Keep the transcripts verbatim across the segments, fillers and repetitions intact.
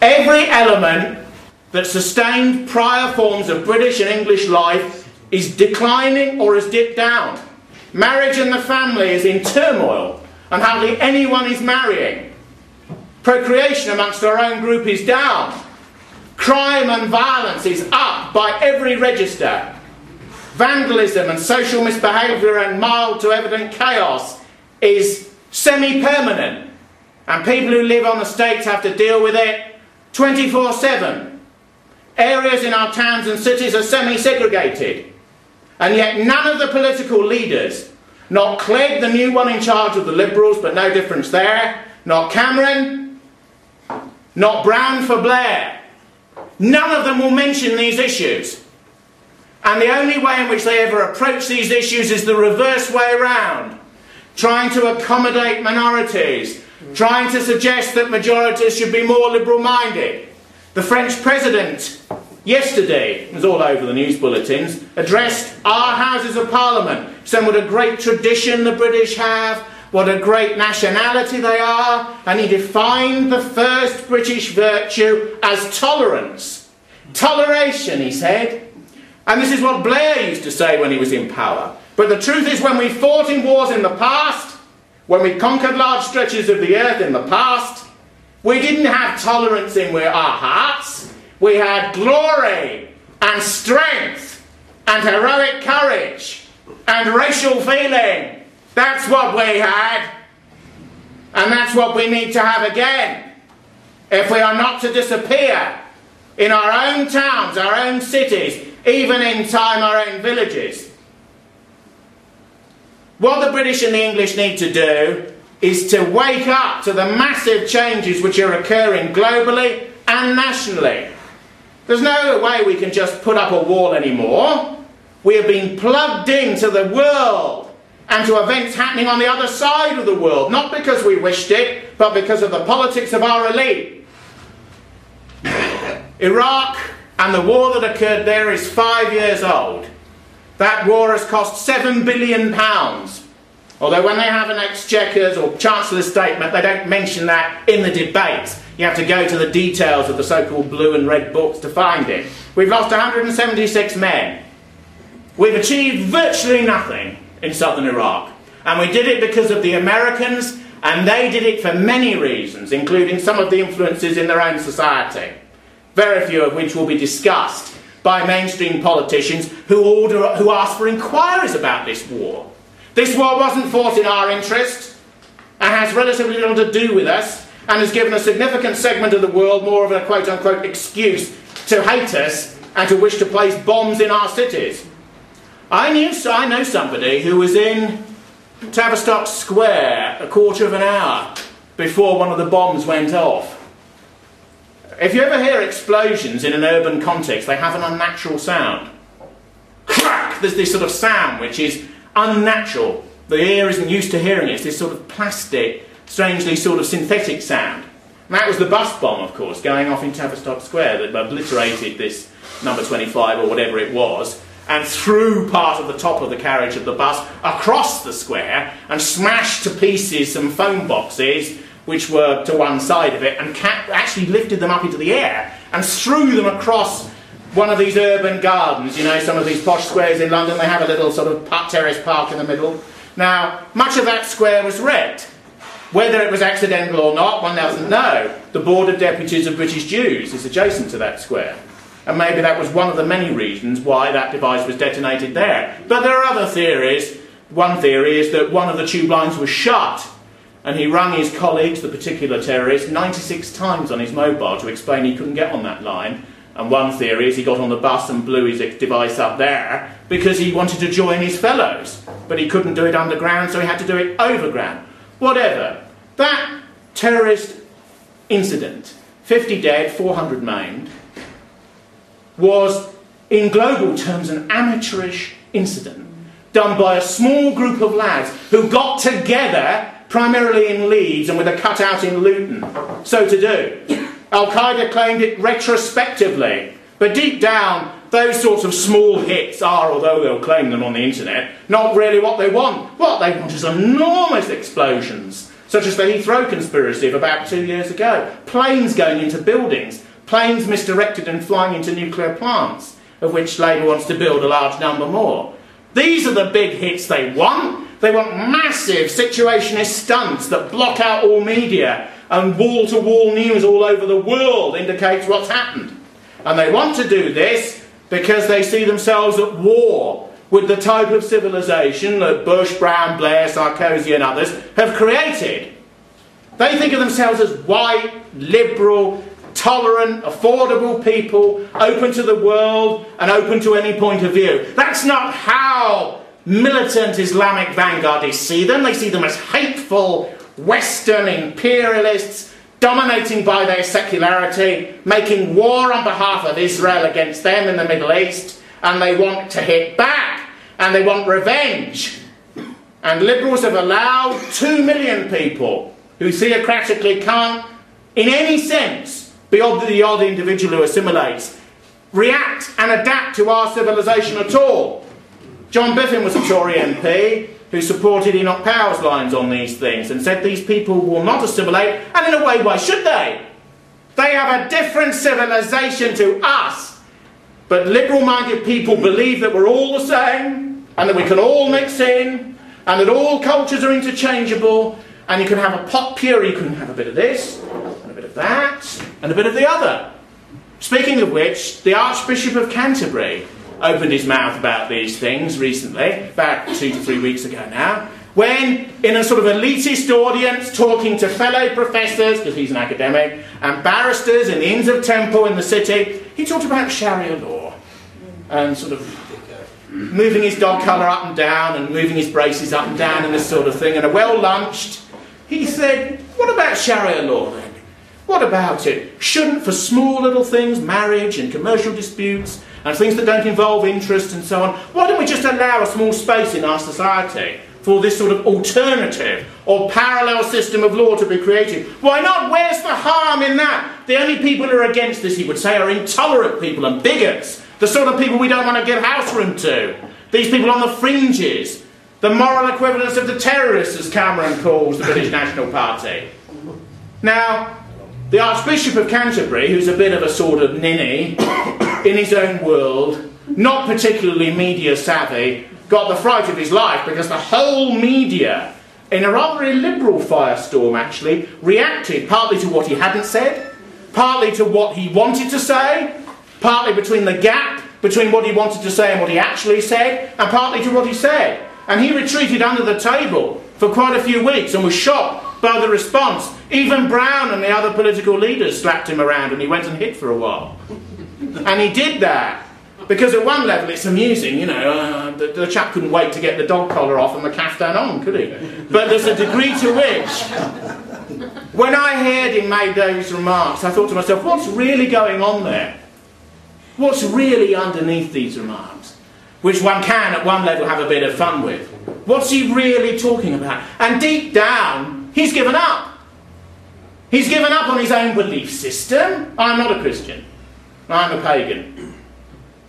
Every element that sustained prior forms of British and English life is declining or is dipped down. Marriage and the family is in turmoil, and hardly anyone is marrying. Procreation amongst our own group is down. Crime and violence is up by every register. Vandalism and social misbehaviour and mild to evident chaos is semi-permanent, and people who live on the estates have to deal with it twenty-four seven. Areas in our towns and cities are semi-segregated, and yet none of the political leaders, not Clegg, the new one in charge of the Liberals, but no difference there, not Cameron, not Brown for Blair, none of them will mention these issues. And the only way in which they ever approach these issues is the reverse way around, trying to accommodate minorities, trying to suggest that majorities should be more liberal-minded. The French president yesterday, it was all over the news bulletins, addressed our houses of parliament, saying what a great tradition the British have, what a great nationality they are, and he defined the first British virtue as tolerance. Toleration, he said. And this is what Blair used to say when he was in power. But the truth is, when we fought in wars in the past, when we conquered large stretches of the earth in the past, we didn't have tolerance in our hearts. We had glory and strength and heroic courage and racial feeling. That's what we had. And that's what we need to have again. If we are not to disappear in our own towns, our own cities, even in time our own villages. What the British and the English need to do is to wake up to the massive changes which are occurring globally and nationally. There's no way we can just put up a wall anymore. We have been plugged into the world and to events happening on the other side of the world, not because we wished it, but because of the politics of our elite. Iraq, and the war that occurred there, is five years old. That war has cost seven billion pounds. Although when they have an Exchequer's or Chancellor's statement, they don't mention that in the debate. You have to go to the details of the so-called blue and red books to find it. We've lost one hundred seventy-six men. We've achieved virtually nothing in southern Iraq. And we did it because of the Americans, and they did it for many reasons, including some of the influences in their own society, very few of which will be discussed by mainstream politicians who, order, who ask for inquiries about this war. This war wasn't fought in our interest and has relatively little to do with us and has given a significant segment of the world more of a quote-unquote excuse to hate us and to wish to place bombs in our cities. I, knew, I know somebody who was in Tavistock Square a quarter of an hour before one of the bombs went off. If you ever hear explosions in an urban context, they have an unnatural sound. Crack! There's this sort of sound which is unnatural. The ear isn't used to hearing it. It's this sort of plastic, strangely sort of synthetic sound. And that was the bus bomb, of course, going off in Tavistock Square that obliterated this number twenty-five or whatever it was and threw part of the top of the carriage of the bus across the square and smashed to pieces some phone boxes which were to one side of it, and actually lifted them up into the air and threw them across one of these urban gardens. You know, some of these posh squares in London, they have a little sort of terrace park in the middle. Now, much of that square was wrecked. Whether it was accidental or not, one doesn't know. The Board of Deputies of British Jews is adjacent to that square. And maybe that was one of the many reasons why that device was detonated there. But there are other theories. One theory is that one of the tube lines was shut, and he rang his colleagues, the particular terrorist, ninety-six times on his mobile to explain he couldn't get on that line. And one theory is he got on the bus and blew his device up there because he wanted to join his fellows. But he couldn't do it underground, so he had to do it overground. Whatever. That terrorist incident, fifty dead, four hundred maimed, was, in global terms, an amateurish incident done by a small group of lads who got together primarily in Leeds and with a cutout in Luton. So to do. Al-Qaeda claimed it retrospectively. But deep down, those sorts of small hits are, although they'll claim them on the internet, not really what they want. What they want is enormous explosions, such as the Heathrow conspiracy of about two years ago. Planes going into buildings, planes misdirected and flying into nuclear plants, of which Labour wants to build a large number more. These are the big hits they want. They want massive situationist stunts that block out all media, and wall-to-wall news all over the world indicates what's happened. And they want to do this because they see themselves at war with the type of civilisation that Bush, Brown, Blair, Sarkozy and others have created. They think of themselves as white, liberal, tolerant, affordable people, open to the world and open to any point of view. That's not how militant Islamic vanguardists see them. They see them as hateful Western imperialists, dominating by their secularity, making war on behalf of Israel against them in the Middle East, and they want to hit back, and they want revenge. And liberals have allowed two million people who theocratically can't, in any sense, be the odd individual who assimilates, react and adapt to our civilisation at all. John Biffin was a Tory M P, who supported Enoch Powell's lines on these things and said these people will not assimilate, and in a way, why should they? They have a different civilisation to us. But liberal-minded people believe that we're all the same, and that we can all mix in, and that all cultures are interchangeable, and you can have a pot puree, you can have a bit of this, and a bit of that, and a bit of the other. Speaking of which, the Archbishop of Canterbury opened his mouth about these things recently, about two to three weeks ago now, when, in a sort of elitist audience, talking to fellow professors, because he's an academic, and barristers in the Inns of Temple in the city, he talked about Sharia law, and sort of moving his dog collar up and down, and moving his braces up and down, and this sort of thing, and a well-lunched, he said, what about Sharia law then? What about it? Shouldn't, for small little things, marriage and commercial disputes, and things that don't involve interest and so on, why don't we just allow a small space in our society for this sort of alternative or parallel system of law to be created? Why not? Where's the harm in that? The only people who are against this, he would say, are intolerant people and bigots, the sort of people we don't want to give house room to, these people on the fringes, the moral equivalents of the terrorists, as Cameron calls the British National Party. Now, the Archbishop of Canterbury, who's a bit of a sort of ninny in his own world, not particularly media savvy, got the fright of his life because the whole media, in a rather illiberal firestorm actually, reacted partly to what he hadn't said, partly to what he wanted to say, partly between the gap between what he wanted to say and what he actually said, and partly to what he said. And he retreated under the table for quite a few weeks and was shocked by the response. Even Brown and the other political leaders slapped him around and he went and hid for a while. And he did that because at one level it's amusing, you know, uh, the, the chap couldn't wait to get the dog collar off and the caftan on, could he? But there's a degree to which, when I heard him make those remarks, I thought to myself, what's really going on there? What's really underneath these remarks? Which one can at one level have a bit of fun with. What's he really talking about? And deep down, he's given up. He's given up on his own belief system. I'm not a Christian. I'm a pagan.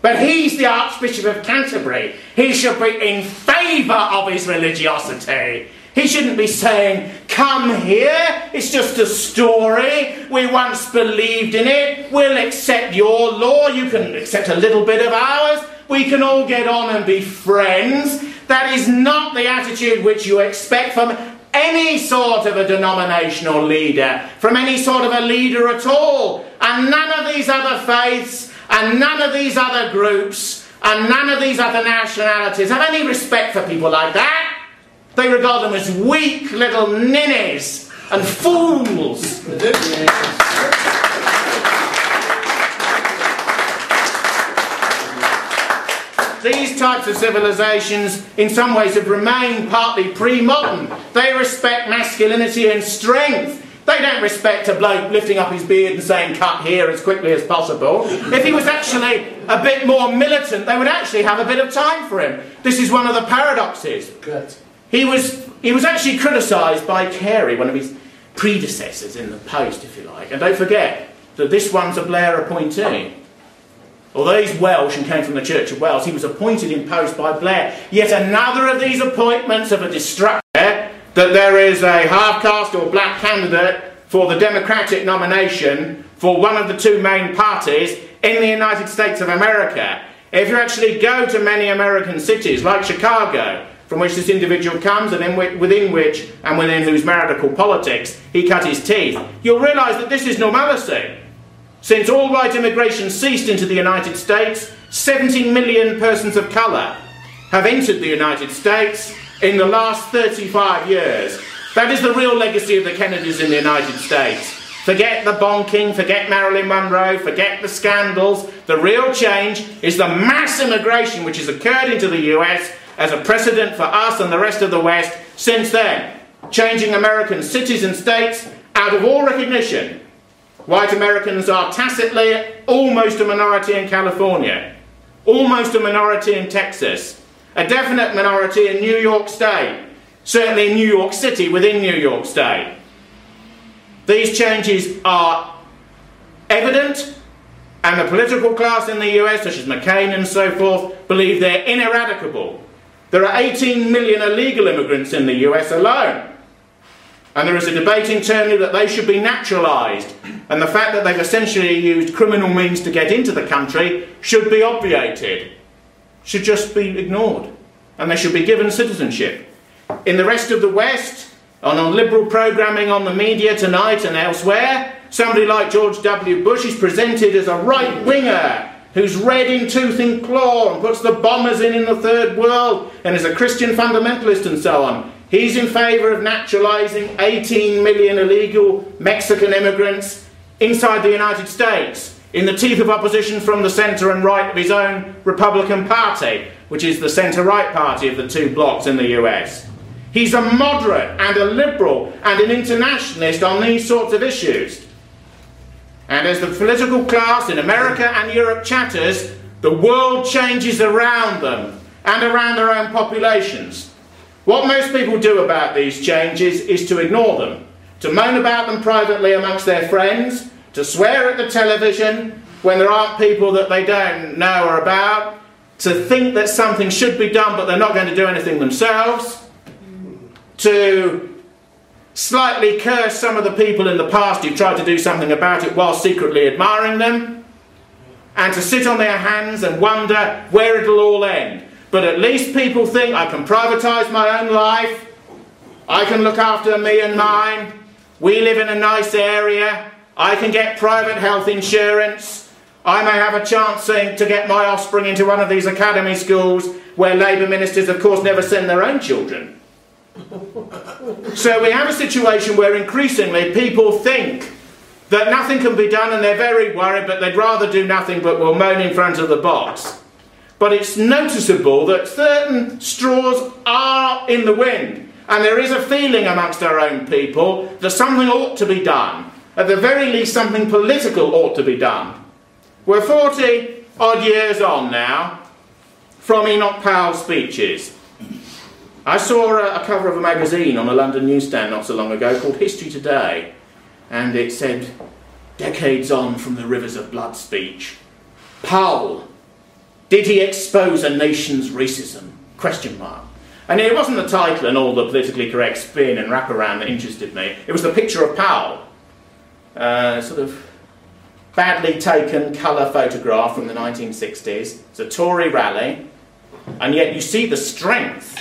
But he's the Archbishop of Canterbury. He should be in favour of his religiosity. He shouldn't be saying, come here, it's just a story. We once believed in it. We'll accept your law. You can accept a little bit of ours. We can all get on and be friends. That is not the attitude which you expect from any sort of a denominational leader, from any sort of a leader at all. And none of these other faiths, and none of these other groups, and none of these other nationalities have any respect for people like that. They regard them as weak little ninnies and fools. These types of civilisations, in some ways, have remained partly pre-modern. They respect masculinity and strength. They don't respect a bloke lifting up his beard and saying, cut here as quickly as possible. If he was actually a bit more militant, they would actually have a bit of time for him. This is one of the paradoxes. He was, he was actually criticised by Carey, one of his predecessors in the Post, if you like. And don't forget that this one's a Blair appointee. Although he's Welsh and came from the Church of Wales, he was appointed in post by Blair. Yet another of these appointments of a destructive that there is a half-caste or black candidate for the Democratic nomination for one of the two main parties in the United States of America. If you actually go to many American cities, like Chicago, from which this individual comes and in which, within which and within whose marital politics he cut his teeth, you'll realise that this is normality. Since all white immigration ceased into the United States, seventy million persons of colour have entered the United States in the last thirty-five years. That is the real legacy of the Kennedys in the United States. Forget the bonking, forget Marilyn Monroe, forget the scandals. The real change is the mass immigration which has occurred into the U S as a precedent for us and the rest of the West since then, changing American cities and states out of all recognition. White Americans are tacitly almost a minority in California, almost a minority in Texas, a definite minority in New York State, certainly in New York City within New York State. These changes are evident, and the political class in the U S, such as McCain and so forth, believe they're ineradicable. There are eighteen million illegal immigrants in the U S alone, and there is a debate internally that they should be naturalised, and the fact that they've essentially used criminal means to get into the country should be obviated, should just be ignored, and they should be given citizenship. In the rest of the West, and on liberal programming on the media tonight and elsewhere, somebody like George W. Bush is presented as a right-winger who's red in tooth and claw and puts the bombers in in the third world and is a Christian fundamentalist and so on. He's in favour of naturalising eighteen million illegal Mexican immigrants inside the United States in the teeth of opposition from the centre and right of his own Republican Party, which is the centre-right party of the two blocs in the U S. He's a moderate and a liberal and an internationalist on these sorts of issues. And as the political class in America and Europe chatters, the world changes around them and around their own populations. What most people do about these changes is to ignore them, to moan about them privately amongst their friends, to swear at the television when there aren't people that they don't know or about, to think that something should be done but they're not going to do anything themselves, to slightly curse some of the people in the past who tried to do something about it while secretly admiring them, and to sit on their hands and wonder where it'll all end. But at least people think, I can privatise my own life, I can look after me and mine, we live in a nice area, I can get private health insurance, I may have a chance to get my offspring into one of these academy schools where Labour ministers of course never send their own children. So we have a situation where increasingly people think that nothing can be done and they're very worried, but they'd rather do nothing but will moan in front of the box. But it's noticeable that certain straws are in the wind, and there is a feeling amongst our own people that something ought to be done. At the very least, something political ought to be done. We're forty odd years on now from Enoch Powell's speeches. I saw a, a cover of a magazine on a London newsstand not so long ago called History Today, and it said, decades on from the rivers of blood speech, Powell, did he expose a nation's racism? Question mark. And it wasn't the title and all the politically correct spin and wraparound that interested me. It was the picture of Powell, uh, sort of badly taken colour photograph from the nineteen sixties. It's a Tory rally, and yet you see the strength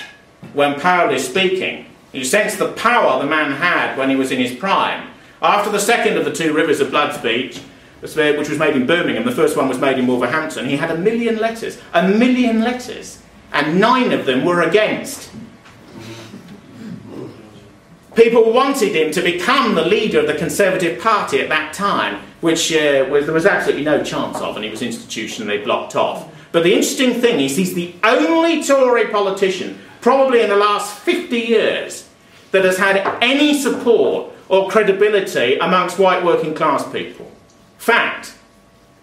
when Powell is speaking. You sense the power the man had when he was in his prime. After the second of the two Rivers of Blood speech, which was made in Birmingham, the first one was made in Wolverhampton, he had a million letters. A million letters. And nine of them were against. People wanted him to become the leader of the Conservative Party at that time, which uh, was, there was absolutely no chance of, and he was institutionally blocked off. But the interesting thing is he's the only Tory politician, probably in the last fifty years, that has had any support or credibility amongst white working class people. Fact.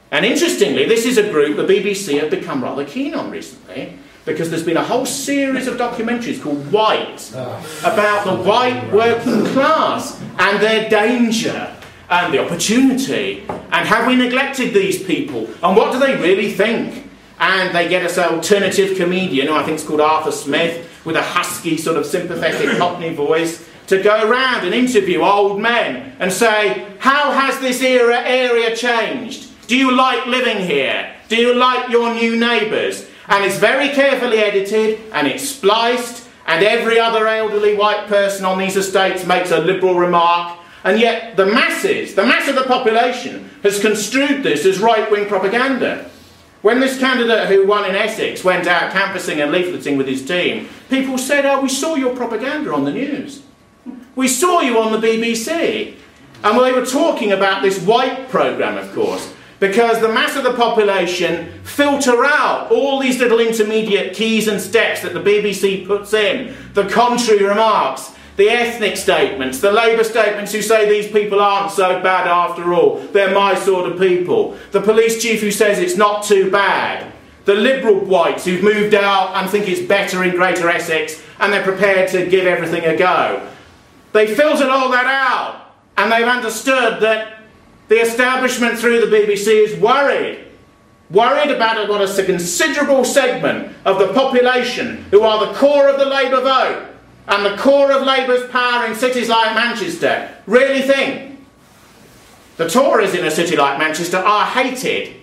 And interestingly, this is a group the B B C have become rather keen on recently, because there's been a whole series of documentaries called White, about the white working class and their danger and the opportunity. And have we neglected these people? And what do they really think? And they get us an alternative comedian, who I think is called Arthur Smith, with a husky sort of sympathetic Cockney voice to go around and interview old men and say, how has this era area changed? Do you like living here? Do you like your new neighbours? And it's very carefully edited and it's spliced, and every other elderly white person on these estates makes a liberal remark, and yet the masses, the mass of the population, has construed this as right-wing propaganda. When this candidate who won in Essex went out canvassing and leafleting with his team, people said, oh, we saw your propaganda on the news. We saw you on the B B C. And they were talking about this white programme, of course, because the mass of the population filter out all these little intermediate keys and steps that the B B C puts in, the contrary remarks, the ethnic statements, the Labour statements who say these people aren't so bad after all, they're my sort of people, the police chief who says it's not too bad, the liberal whites who've moved out and think it's better in Greater Essex and they're prepared to give everything a go. They filtered all that out, and they've understood that the establishment through the B B C is worried, worried about what is a considerable segment of the population who are the core of the Labour vote and the core of Labour's power in cities like Manchester really think. The Tories in a city like Manchester are hated,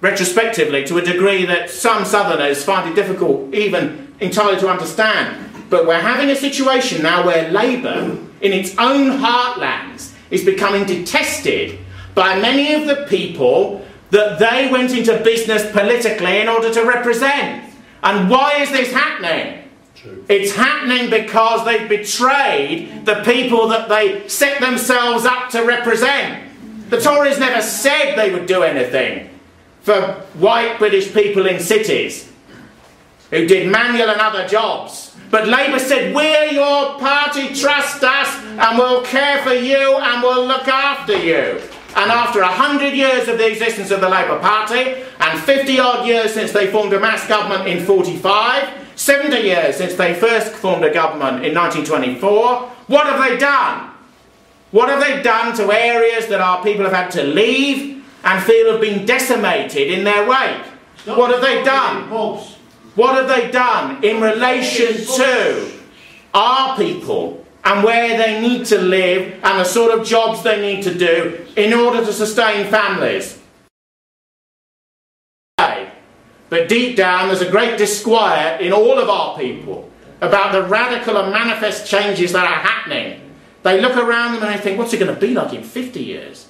retrospectively, to a degree that some Southerners find it difficult even entirely to understand. But we're having a situation now where Labour, in its own heartlands, is becoming detested by many of the people that they went into business politically in order to represent. And why is this happening? True. It's happening because they've betrayed the people that they set themselves up to represent. The Tories never said they would do anything for white British people in cities who did manual and other jobs. But Labour said, we're your party, trust us, and we'll care for you, and we'll look after you. And after a hundred years of the existence of the Labour Party, and fifty-odd years since they formed a mass government in forty-five, seventy years since they first formed a government in nineteen twenty-four, what have they done? What have they done to areas that our people have had to leave and feel have been decimated in their wake? What have they done? What have they done in relation to our people and where they need to live and the sort of jobs they need to do in order to sustain families? But deep down there's a great disquiet in all of our people about the radical and manifest changes that are happening. They look around them and they think, what's it going to be like in fifty years?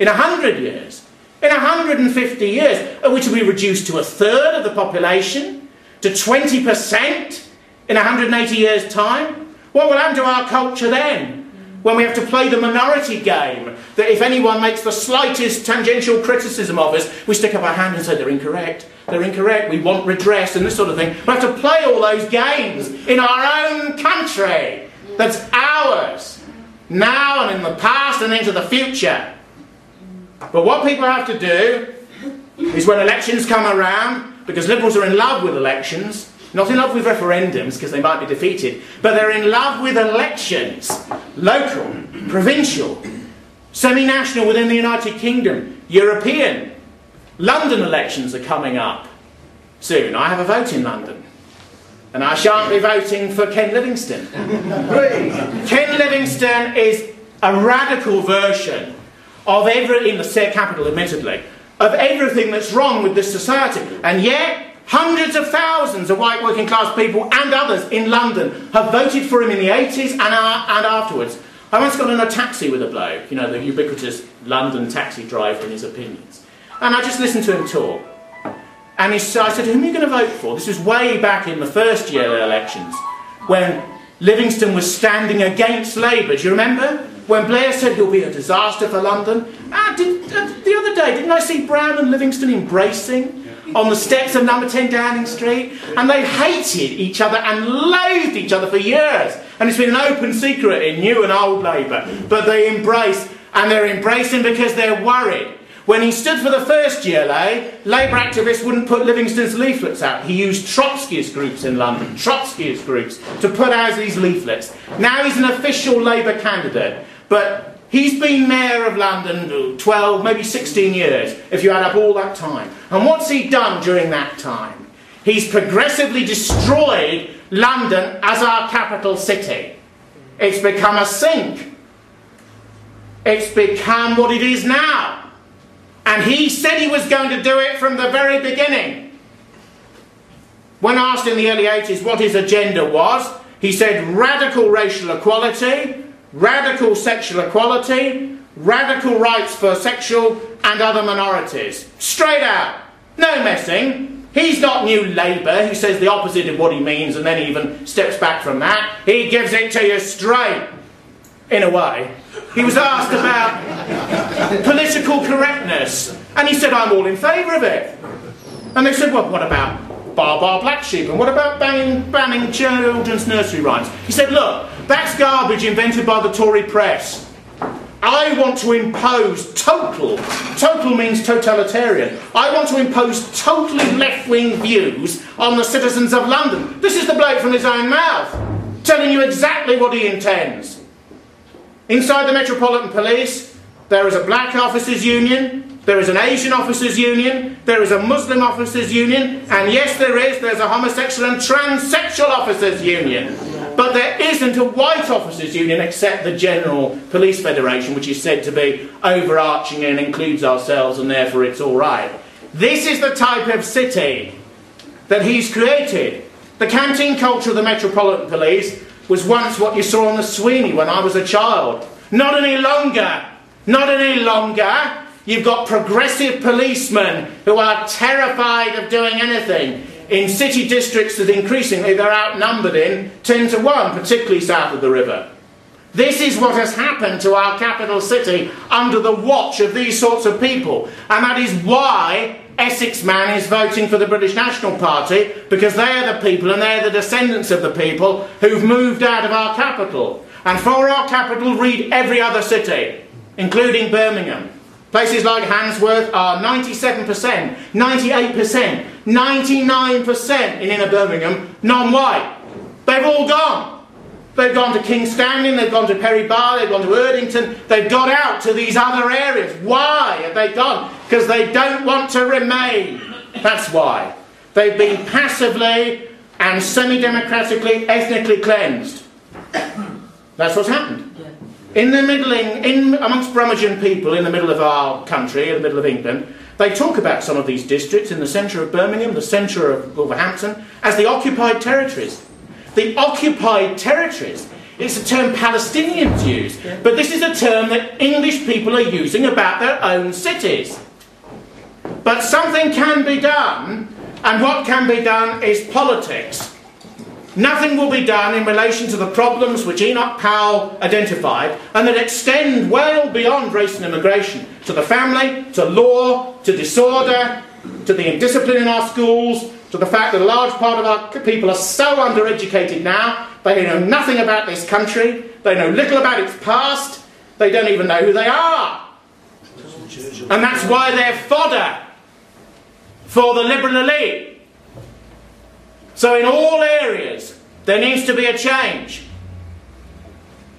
In one hundred years? In one hundred fifty years? Which will be reduced to a third of the population? To twenty percent in one hundred eighty years' time? What will happen to our culture then? When we have to play the minority game, that if anyone makes the slightest tangential criticism of us, we stick up our hand and say they're incorrect, they're incorrect, we want redress and this sort of thing. We have to play all those games in our own country that's ours, now and in the past and into the future. But what people have to do is when elections come around, because Liberals are in love with elections, not in love with referendums, because they might be defeated, but they're in love with elections. Local, provincial, semi-national within the United Kingdom, European. London elections are coming up soon. I have a vote in London. And I shan't be voting for Ken Livingstone. Ken Livingstone is a radical version of every, in the state capital admittedly, of everything that's wrong with this society. And yet, hundreds of thousands of white working class people and others in London have voted for him in the eighties and, uh, and afterwards. I once got in a taxi with a bloke, you know, the ubiquitous London taxi driver and his opinions. And I just listened to him talk. And he, I said, who are you going to vote for? This was way back in the first year of elections, when Livingstone was standing against Labour. Do you remember? When Blair said he'll be a disaster for London. Ah, did, uh, the other day, didn't I see Brown and Livingstone embracing on the steps of number ten Downing Street? And they hated each other and loathed each other for years. And it's been an open secret in new and old Labour. But they embrace, and they're embracing because they're worried. When he stood for the first G L A, Labour activists wouldn't put Livingstone's leaflets out. He used Trotskyist groups in London, Trotskyist groups, to put out these leaflets. Now he's an official Labour candidate. But he's been mayor of London twelve, maybe sixteen years, if you add up all that time. And what's he done during that time? he's progressively destroyed London as our capital city. It's become a sink. It's become what it is now. And he said he was going to do it from the very beginning. When asked in the early eighties what his agenda was, he said radical racial equality, radical sexual equality, radical rights for sexual and other minorities. Straight out. No messing. He's not New Labour. He says the opposite of what he means and then even steps back from that. He gives it to you straight. In a way. He was asked about political correctness. And he said, I'm all in favour of it. And they said, well, what about Bar Bar Black Sheep? And what about banning, banning children's nursery rhymes? He said, look, that's garbage invented by the Tory press. I want to impose total, total means totalitarian, I want to impose totally left-wing views on the citizens of London. This is the bloke from his own mouth, telling you exactly what he intends. Inside the Metropolitan Police, there is a black officers' union, there is an Asian officers' union, there is a Muslim officers' union, and yes there is, there's a homosexual and transsexual officers' union. But there isn't a white officers' union except the General Police Federation, which is said to be overarching and includes ourselves, and therefore it's all right. This is the type of city that he's created. The canteen culture of the Metropolitan Police was once what you saw on the Sweeney when I was a child. Not any longer. Not any longer. You've got progressive policemen who are terrified of doing anything. In city districts that increasingly they're outnumbered in ten to one, particularly south of the river. This is what has happened to our capital city under the watch of these sorts of people. And that is why Essex man is voting for the British National Party, because they are the people and they are the descendants of the people who've moved out of our capital. And for our capital, read every other city, including Birmingham. Places like Handsworth are ninety-seven percent, ninety-eight percent, ninety-nine percent in inner Birmingham, non-white. They've all gone. They've gone to Kingstanding, they've gone to Perry Bar, they've gone to Erdington, they've got out to these other areas. Why have they gone? Because they don't want to remain. That's why. They've been passively and semi-democratically ethnically cleansed. That's what's happened. In the middle, in, in amongst Brummagem people in the middle of our country, in the middle of England, they talk about some of these districts in the centre of Birmingham, the centre of Wolverhampton, as the occupied territories. The occupied territories. It's a term Palestinians use, but this is a term that English people are using about their own cities. But something can be done, and what can be done is politics. Nothing will be done in relation to the problems which Enoch Powell identified and that extend well beyond race and immigration to the family, to law, to disorder, to the indiscipline in our schools, to the fact that a large part of our people are so undereducated now, they know nothing about this country, they know little about its past, they don't even know who they are. And that's why they're fodder for the liberal elite. So in all areas, there needs to be a change.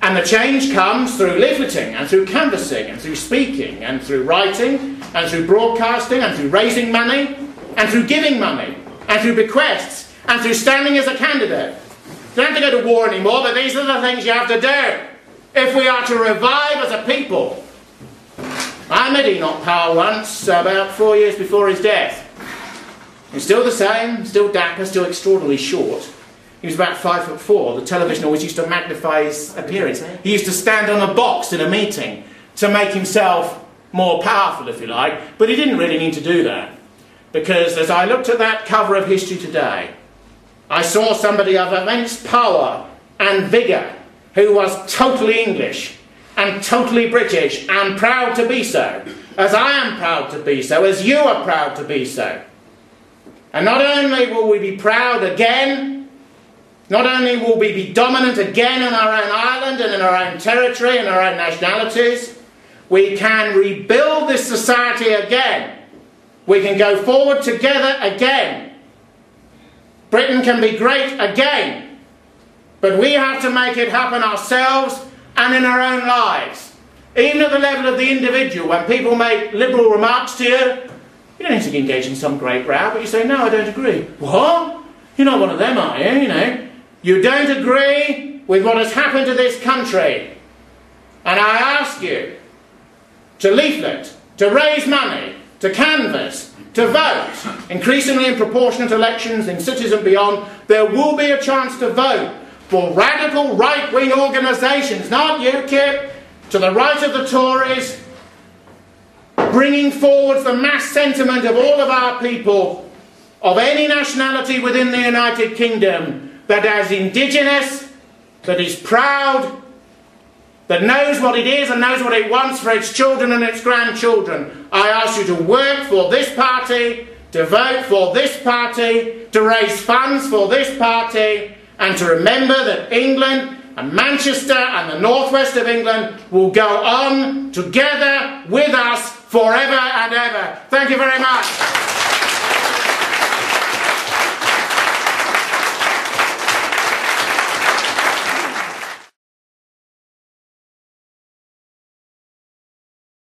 And the change comes through leafleting, and through canvassing, and through speaking, and through writing, and through broadcasting, and through raising money, and through giving money, and through bequests, and through standing as a candidate. You don't have to go to war anymore, but these are the things you have to do if we are to revive as a people. I met Enoch Powell once, about four years before his death. He was still the same, still dapper, still extraordinarily short. He was about five foot four. The television always used to magnify his appearance. He used to stand on a box in a meeting to make himself more powerful, if you like. But he didn't really need to do that. Because as I looked at that cover of History Today, I saw somebody of immense power and vigour who was totally English and totally British and proud to be so. As I am proud to be so, as you are proud to be so. And not only will we be proud again, not only will we be dominant again in our own island and in our own territory and our own nationalities, we can rebuild this society again. We can go forward together again. Britain can be great again. But we have to make it happen ourselves and in our own lives. Even at the level of the individual, when people make liberal remarks to you, You don't have to engage in some great row, but you say, no, I don't agree. What? You're not one of them, are you? You know, you don't agree with what has happened to this country. And I ask you to leaflet, to raise money, to canvass, to vote. Increasingly in proportionate elections in cities and beyond, there will be a chance to vote for radical right-wing organisations, not UKIP, to the right of the Tories, bringing forward the mass sentiment of all of our people, of any nationality within the United Kingdom, that is indigenous, that is proud, that knows what it is and knows what it wants for its children and its grandchildren. I ask you to work for this party, to vote for this party, to raise funds for this party, and to remember that England and Manchester and the northwest of England will go on together with us forever and ever. Thank you very much.